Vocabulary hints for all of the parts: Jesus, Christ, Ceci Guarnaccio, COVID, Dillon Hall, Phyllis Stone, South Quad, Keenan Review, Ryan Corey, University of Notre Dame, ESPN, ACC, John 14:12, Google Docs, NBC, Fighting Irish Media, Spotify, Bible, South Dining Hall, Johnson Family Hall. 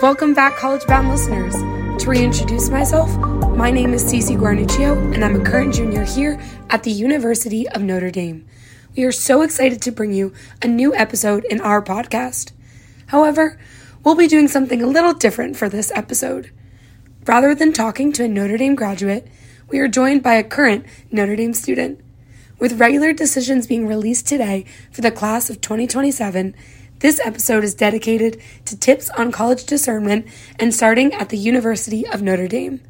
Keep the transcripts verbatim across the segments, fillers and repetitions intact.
Welcome back, College Bound listeners. To reintroduce myself, my name is Ceci Guarnaccio, and I'm a current junior here at the University of Notre Dame. We are so excited to bring you a new episode in our podcast. However, we'll be doing something a little different for this episode. Rather than talking to a Notre Dame graduate, we are joined by a current Notre Dame student. With regular decisions being released today for the class of twenty twenty-seven, this episode is dedicated to tips on college discernment and starting at the University of Notre Dame.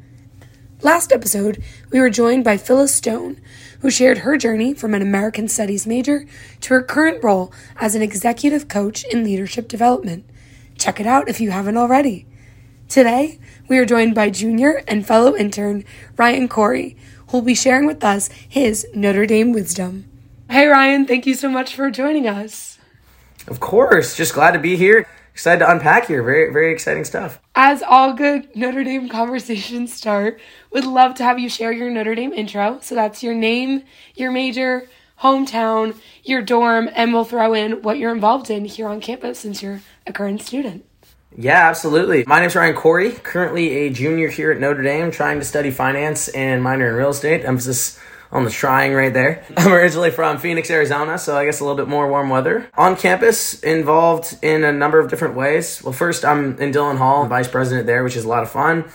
Last episode, we were joined by Phyllis Stone, who shared her journey from an American Studies major to her current role as an executive coach in leadership development. Check it out if you haven't already. Today, we are joined by junior and fellow intern Ryan Corey, who will be sharing with us his Notre Dame wisdom. Hey Ryan, thank you so much for joining us. Of course, just glad to be here. Excited to unpack here. Very, very exciting stuff. As all good Notre Dame conversations start, would love to have you share your Notre Dame intro. So that's your name, your major, hometown, your dorm, and we'll throw in what you're involved in here on campus since you're a current student. Yeah, absolutely. My name's Ryan Corey, currently a junior here at Notre Dame, trying to study finance and minor in real estate. Emphasis on the trying right there. I'm originally from Phoenix, Arizona, so I guess a little bit more warm weather. On campus, involved in a number of different ways. Well, first, I'm in Dillon Hall, vice president there, which is a lot of fun.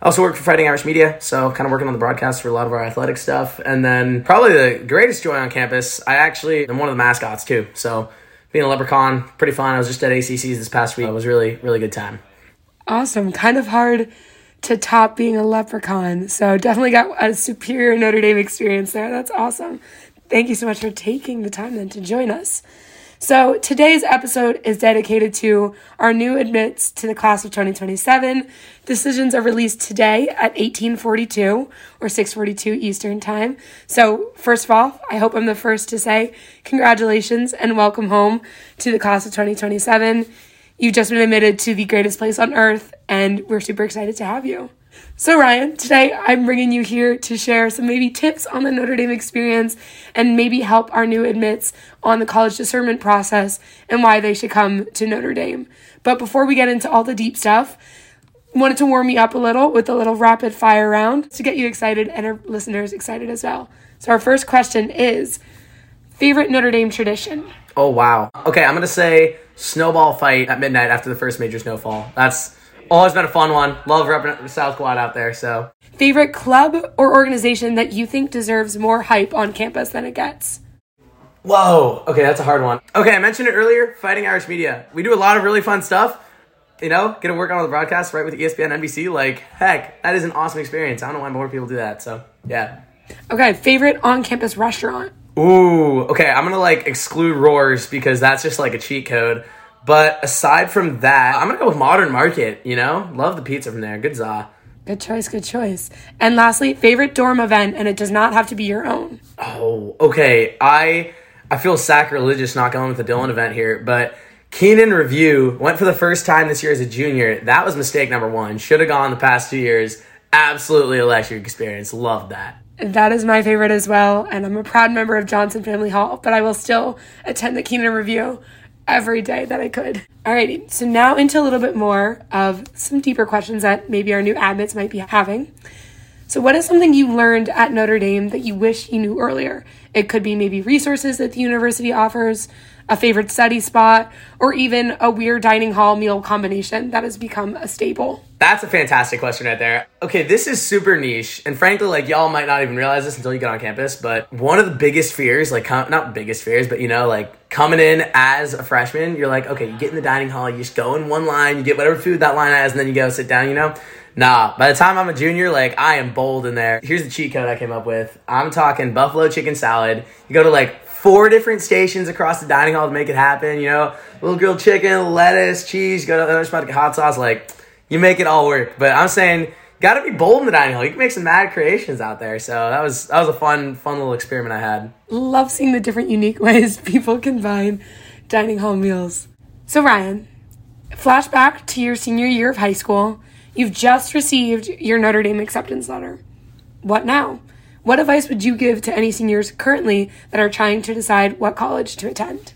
I also work for Fighting Irish Media, so kind of working on the broadcast for a lot of our athletic stuff. And then probably the greatest joy on campus, I actually am one of the mascots too. So being a leprechaun, pretty fun. I was just at A C C this past week. It was really, really good time. Awesome. Kind of hard to top being a leprechaun. So definitely got a superior Notre Dame experience there. That's awesome. Thank you so much for taking the time then to join us. So today's episode is dedicated to our new admits to the class of twenty twenty-seven. Decisions are released today at eighteen forty-two or six forty-two Eastern time. So first of all, I hope I'm the first to say congratulations and welcome home to the class of twenty twenty-seven. You've just been admitted to the greatest place on earth, and we're super excited to have you. So Ryan, today I'm bringing you here to share some maybe tips on the Notre Dame experience and maybe help our new admits on the college discernment process and why they should come to Notre Dame. But before we get into all the deep stuff, wanted to warm you up a little with a little rapid fire round to get you excited and our listeners excited as well. So our first question is, favorite Notre Dame tradition? Oh, wow. Okay, I'm going to say snowball fight at midnight after the first major snowfall. That's always been a fun one. Love repping the South Quad out there, so. Favorite club or organization that you think deserves more hype on campus than it gets? Whoa. Okay, that's a hard one. Okay, I mentioned it earlier, Fighting Irish Media. We do a lot of really fun stuff. You know, get to work on all the broadcasts right with E S P N, N B C. Like, heck, that is an awesome experience. I don't know why more people do that, so yeah. Okay, favorite on-campus restaurant? Ooh, okay, I'm going to like exclude Roars because that's just like a cheat code. But aside from that, I'm going to go with Modern Market, you know? Love the pizza from there. Good za. Good choice, good choice. And lastly, favorite dorm event, and it does not have to be your own. Oh, okay. I I feel sacrilegious not going with the Dillon event here, but Keenan Review went for the first time this year as a junior. That was mistake number one. Should have gone the past two years. Absolutely electric experience. Love that. That is my favorite as well, and I'm a proud member of Johnson Family Hall, but I will still attend the Keenan Review every day that I could. Alrighty, so now into a little bit more of some deeper questions that maybe our new admits might be having. So what is something you learned at Notre Dame that you wish you knew earlier? It could be maybe resources that the university offers, a favorite study spot, or even a weird dining hall meal combination that has become a staple. That's a fantastic question right there. Okay, this is super niche. And frankly, like y'all might not even realize this until you get on campus, but one of the biggest fears, like com- not biggest fears, but you know, like coming in as a freshman, you're like, okay, you get in the dining hall, you just go in one line, you get whatever food that line has, and then you go sit down, you know? Nah, by the time I'm a junior, like I am bold in there. Here's the cheat code I came up with. I'm talking buffalo chicken salad. You go to like four different stations across the dining hall to make it happen, you know? Little grilled chicken, lettuce, cheese, go to another spot to get hot sauce, like you make it all work. But I'm saying, gotta be bold in the dining hall. You can make some mad creations out there. So that was that was a fun, fun little experiment I had. Love seeing the different unique ways people combine dining hall meals. So Ryan, flashback to your senior year of high school. You've just received your Notre Dame acceptance letter. What now? What advice would you give to any seniors currently that are trying to decide what college to attend?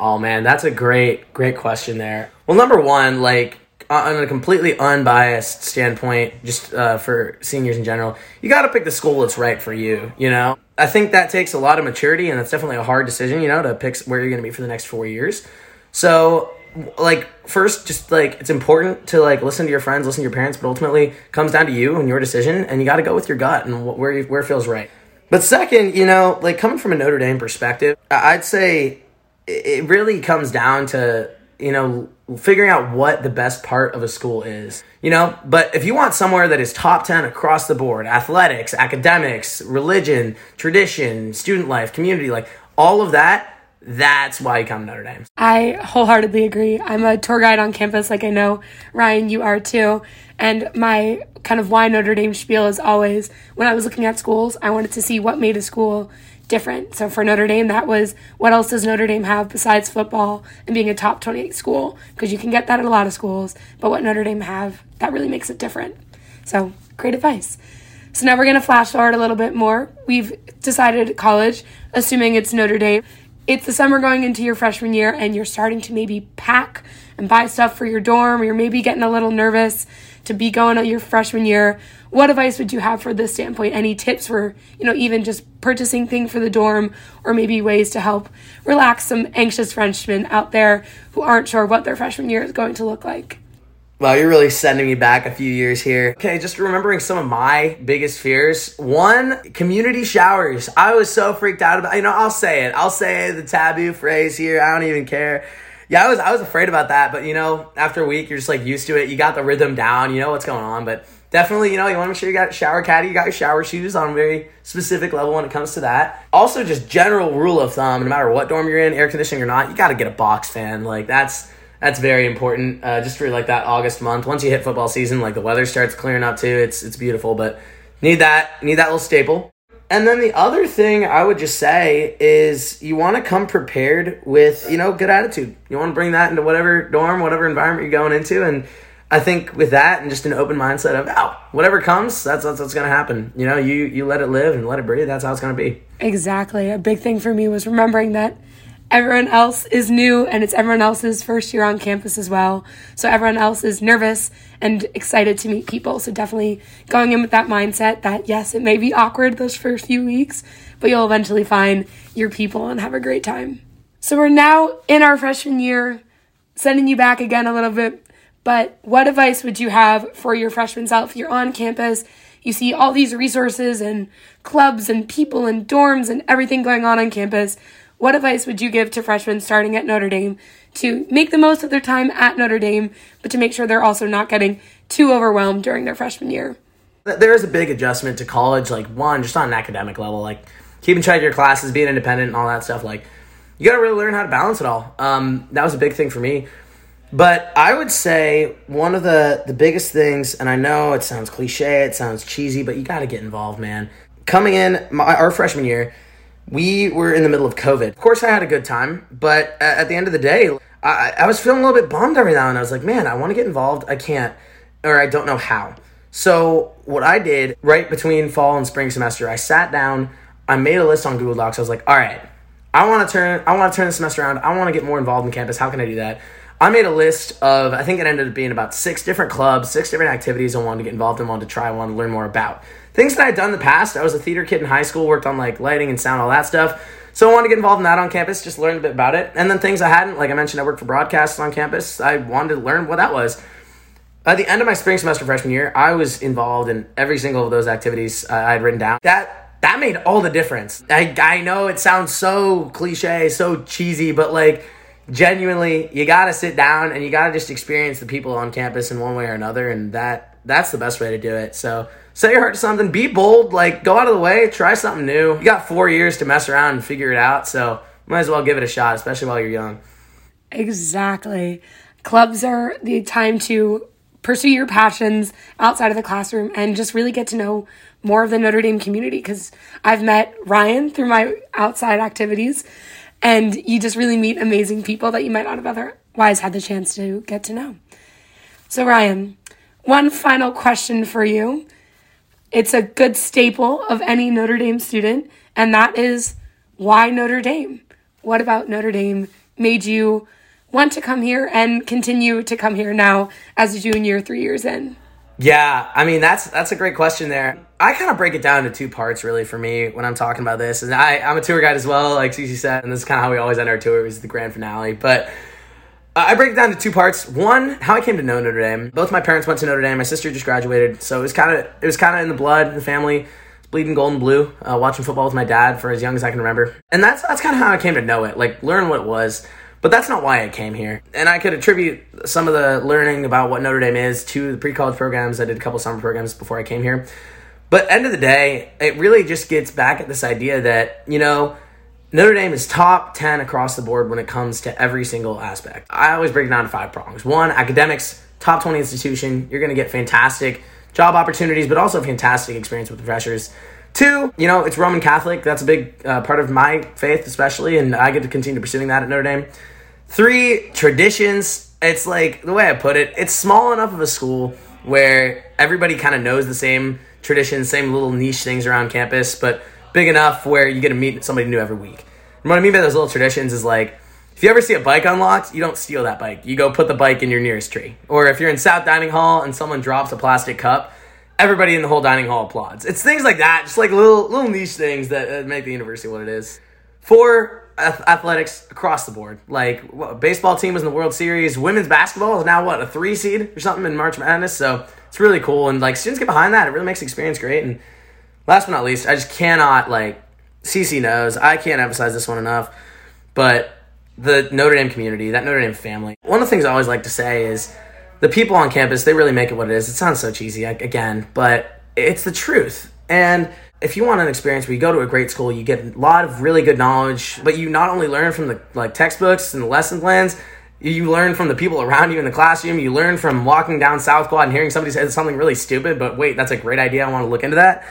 Oh man, that's a great, great question there. Well, number one, like, on a completely unbiased standpoint, just uh, for seniors in general, you got to pick the school that's right for you, you know? I think that takes a lot of maturity, and it's definitely a hard decision, you know, to pick where you're going to be for the next four years. So, like, first, just, like, it's important to, like, listen to your friends, listen to your parents, but ultimately it comes down to you and your decision, and you got to go with your gut and wh- where you, where it feels right. But second, you know, like, coming from a Notre Dame perspective, I- I'd say it really comes down to, you know, figuring out what the best part of a school is, you know? But if you want somewhere that is top ten across the board, athletics, academics, religion, tradition, student life, community, like, all of that, that's why you come to Notre Dame. I wholeheartedly agree. I'm a tour guide on campus, like I know, Ryan, you are too. And my kind of why Notre Dame spiel is always, when I was looking at schools, I wanted to see what made a school different. So for Notre Dame, that was, what else does Notre Dame have besides football and being a top twenty-eight school? Because you can get that at a lot of schools, but what Notre Dame have, that really makes it different. So great advice. So now we're going to flash forward a little bit more. We've decided college, assuming it's Notre Dame. It's the summer going into your freshman year, and you're starting to maybe pack and buy stuff for your dorm, or you're maybe getting a little nervous to be going on your freshman year. What advice would you have for this standpoint? Any tips for, you know, even just purchasing things for the dorm, or maybe ways to help relax some anxious freshmen out there who aren't sure what their freshman year is going to look like? Wow, you're really sending me back a few years here. Okay, just remembering some of my biggest fears. One, community showers. I was so freaked out about, you know, I'll say it. I'll say the taboo phrase here. I don't even care. Yeah, I was I was afraid about that. But, you know, after a week, you're just, like, used to it. You got the rhythm down. You know what's going on. But definitely, you know, you want to make sure you got a shower caddy. You got your shower shoes on a very specific level when it comes to that. Also, just general rule of thumb, no matter what dorm you're in, air conditioning or not, you got to get a box fan. Like, that's... That's very important, uh, just for, like, that August month. Once you hit football season, like, the weather starts clearing up, too. It's it's beautiful, but need that, need that little staple. And then the other thing I would just say is you want to come prepared with, you know, good attitude. You want to bring that into whatever dorm, whatever environment you're going into. And I think with that and just an open mindset of, oh, whatever comes, that's that's what's going to happen. You know, you, you let it live and let it breathe. That's how it's going to be. Exactly. A big thing for me was remembering that everyone else is new, and it's everyone else's first year on campus as well. So everyone else is nervous and excited to meet people. So definitely going in with that mindset that, yes, it may be awkward those first few weeks, but you'll eventually find your people and have a great time. So we're now in our freshman year, sending you back again a little bit. But what advice would you have for your freshman self? You're on campus. You see all these resources and clubs and people and dorms and everything going on on campus. What advice would you give to freshmen starting at Notre Dame to make the most of their time at Notre Dame, but to make sure they're also not getting too overwhelmed during their freshman year? There is a big adjustment to college, like, one, just on an academic level, like, keeping track of your classes, being independent and all that stuff. Like, you got to really learn how to balance it all. Um, that was a big thing for me. But I would say one of the, the biggest things, and I know it sounds cliche, it sounds cheesy, but you got to get involved, man. Coming in my, our freshman year, we were in the middle of COVID. Of course, I had a good time, but at the end of the day, I, I was feeling a little bit bummed every now and then. I was like, man, I want to get involved. I can't, or I don't know how. So what I did right between fall and spring semester, I sat down, I made a list on Google Docs. I was like, all right, I want to turn, I want to turn the semester around. I want to get more involved in campus. How can I do that? I made a list of, I think it ended up being about six different clubs, six different activities I wanted to get involved in, wanted to try, wanted to learn more about. Things that I had done in the past. I was a theater kid in high school, worked on, like, lighting and sound, all that stuff. So I wanted to get involved in that on campus, just learn a bit about it. And then things I hadn't, like I mentioned, I worked for broadcasts on campus. I wanted to learn what that was. By the end of my spring semester freshman year, I was involved in every single of those activities uh, I had written down. That that made all the difference. I, I know it sounds so cliche, so cheesy, but, like, genuinely, you got to sit down and you got to just experience the people on campus in one way or another. And that that's the best way to do it. So set your heart to something. Be bold. Like, go out of the way. Try something new. You got four years to mess around and figure it out. So might as well give it a shot, especially while you're young. Exactly. Clubs are the time to pursue your passions outside of the classroom and just really get to know more of the Notre Dame community, because I've met Ryan through my outside activities. And you just really meet amazing people that you might not have otherwise had the chance to get to know. So Ryan, one final question for you. It's a good staple of any Notre Dame student, and that is, why Notre Dame? What about Notre Dame made you want to come here and continue to come here now as a junior three years in? Yeah, I mean, that's that's a great question there. I kind of break it down into two parts really for me when I'm talking about this. And I, I'm a tour guide as well, like Ceci said, and this is kind of how we always end our tour, is the grand finale. But uh, I break it down into two parts. One, how I came to know Notre Dame. Both my parents went to Notre Dame. My sister just graduated. So it was kind of it was kind of in the blood, the family. Bleeding gold and blue, uh, watching football with my dad for as young as I can remember. And that's that's kind of how I came to know it, like learn what it was. But that's not why I came here. And I could attribute some of the learning about what Notre Dame is to the pre-college programs. I did a couple summer programs before I came here. But end of the day, it really just gets back at this idea that, you know, Notre Dame is top ten across the board when it comes to every single aspect. I always break it down to five prongs. One, academics, top twenty institution. You're going to get fantastic job opportunities, but also fantastic experience with professors. Two, you know, it's Roman Catholic. That's a big uh, part of my faith, especially, and I get to continue pursuing that at Notre Dame. Three, traditions. It's like, the way I put it, it's small enough of a school where everybody kind of knows the same traditions, same little niche things around campus, but big enough where you get to meet somebody new every week. And what I mean by those little traditions is like, if you ever see a bike unlocked, you don't steal that bike. You go put the bike in your nearest tree. Or if you're in South Dining Hall and someone drops a plastic cup, everybody in the whole dining hall applauds. It's things like that, just like little little niche things that make the university what it is. Four, athletics across the board. Like, what, baseball team was in the World Series. Women's basketball is now, what, a three seed or something in March Madness? So it's really cool. And, like, students get behind that. It really makes the experience great. And last but not least, I just cannot, like, Ceci knows. I can't emphasize this one enough. But the Notre Dame community, that Notre Dame family. One of the things I always like to say is the people on campus, they really make it what it is. It sounds so cheesy, again, but it's the truth. And if you want an experience where you go to a great school, you get a lot of really good knowledge, but you not only learn from the like textbooks and the lesson plans, you learn from the people around you in the classroom. You learn from walking down South Quad and hearing somebody say something really stupid, but wait, that's a great idea. I want to look into that.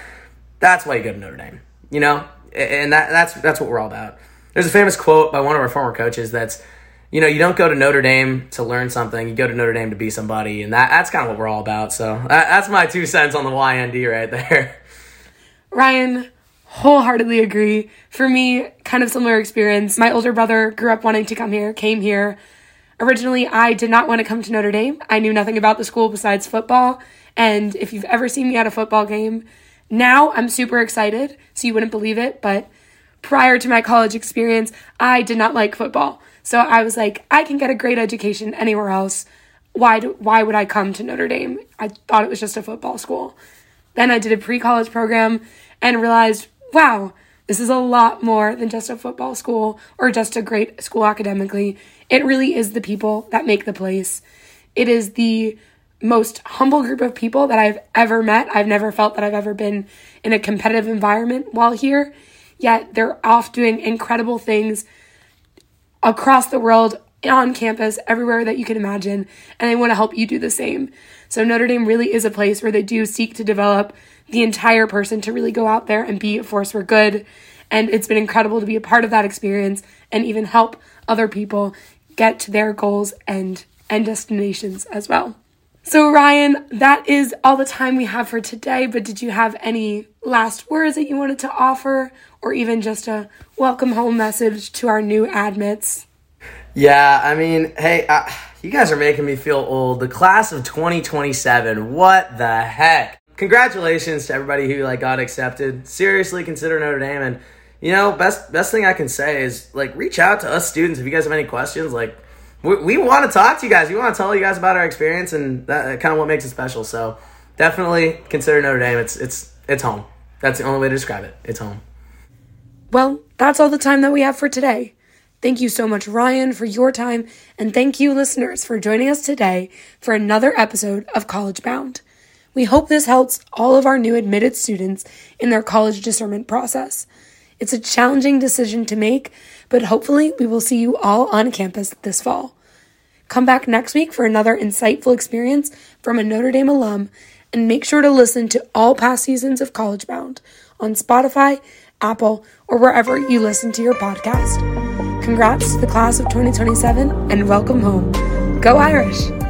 That's why you go to Notre Dame, you know? And that, that's that's what we're all about. There's a famous quote by one of our former coaches that's, you know, you don't go to Notre Dame to learn something. You go to Notre Dame to be somebody. And that, that's kind of what we're all about. So that, that's my two cents on the Y N D right there. Ryan, wholeheartedly agree. For me, kind of similar experience. My older brother grew up wanting to come here, came here. Originally, I did not want to come to Notre Dame. I knew nothing about the school besides football. And if you've ever seen me at a football game, now I'm super excited. So you wouldn't believe it, but prior to my college experience, I did not like football. So I was like, I can get a great education anywhere else. Why do, why would I come to Notre Dame? I thought it was just a football school. Then I did a pre-college program and realized, wow, this is a lot more than just a football school or just a great school academically. It really is the people that make the place. It is the most humble group of people that I've ever met. I've never felt that I've ever been in a competitive environment while here. Yet they're off doing incredible things across the world, on campus, everywhere that you can imagine, and they want to help you do the same. So Notre Dame really is a place where they do seek to develop the entire person to really go out there and be a force for good. And it's been incredible to be a part of that experience and even help other people get to their goals and, and destinations as well. So Ryan, that is all the time we have for today, but did you have any last words that you wanted to offer or even just a welcome home message to our new admits? Yeah, I mean, hey, uh, you guys are making me feel old. The class of twenty twenty-seven, what the heck? Congratulations to everybody who like got accepted. Seriously, consider Notre Dame. And, you know, best best thing I can say is like reach out to us students if you guys have any questions. Like, We, we want to talk to you guys. We want to tell you guys about our experience, and that uh, kind of what makes it special. So definitely consider Notre Dame. It's it's it's home. That's the only way to describe it. It's home. Well, that's all the time that we have for today. Thank you so much, Ryan, for your time. And thank you, listeners, for joining us today for another episode of College Bound. We hope this helps all of our new admitted students in their college discernment process. It's a challenging decision to make, but hopefully we will see you all on campus this fall. Come back next week for another insightful experience from a Notre Dame alum, and make sure to listen to all past seasons of College Bound on Spotify, Apple, or wherever you listen to your podcast. Congrats to the class of twenty twenty-seven, and welcome home. Go Irish!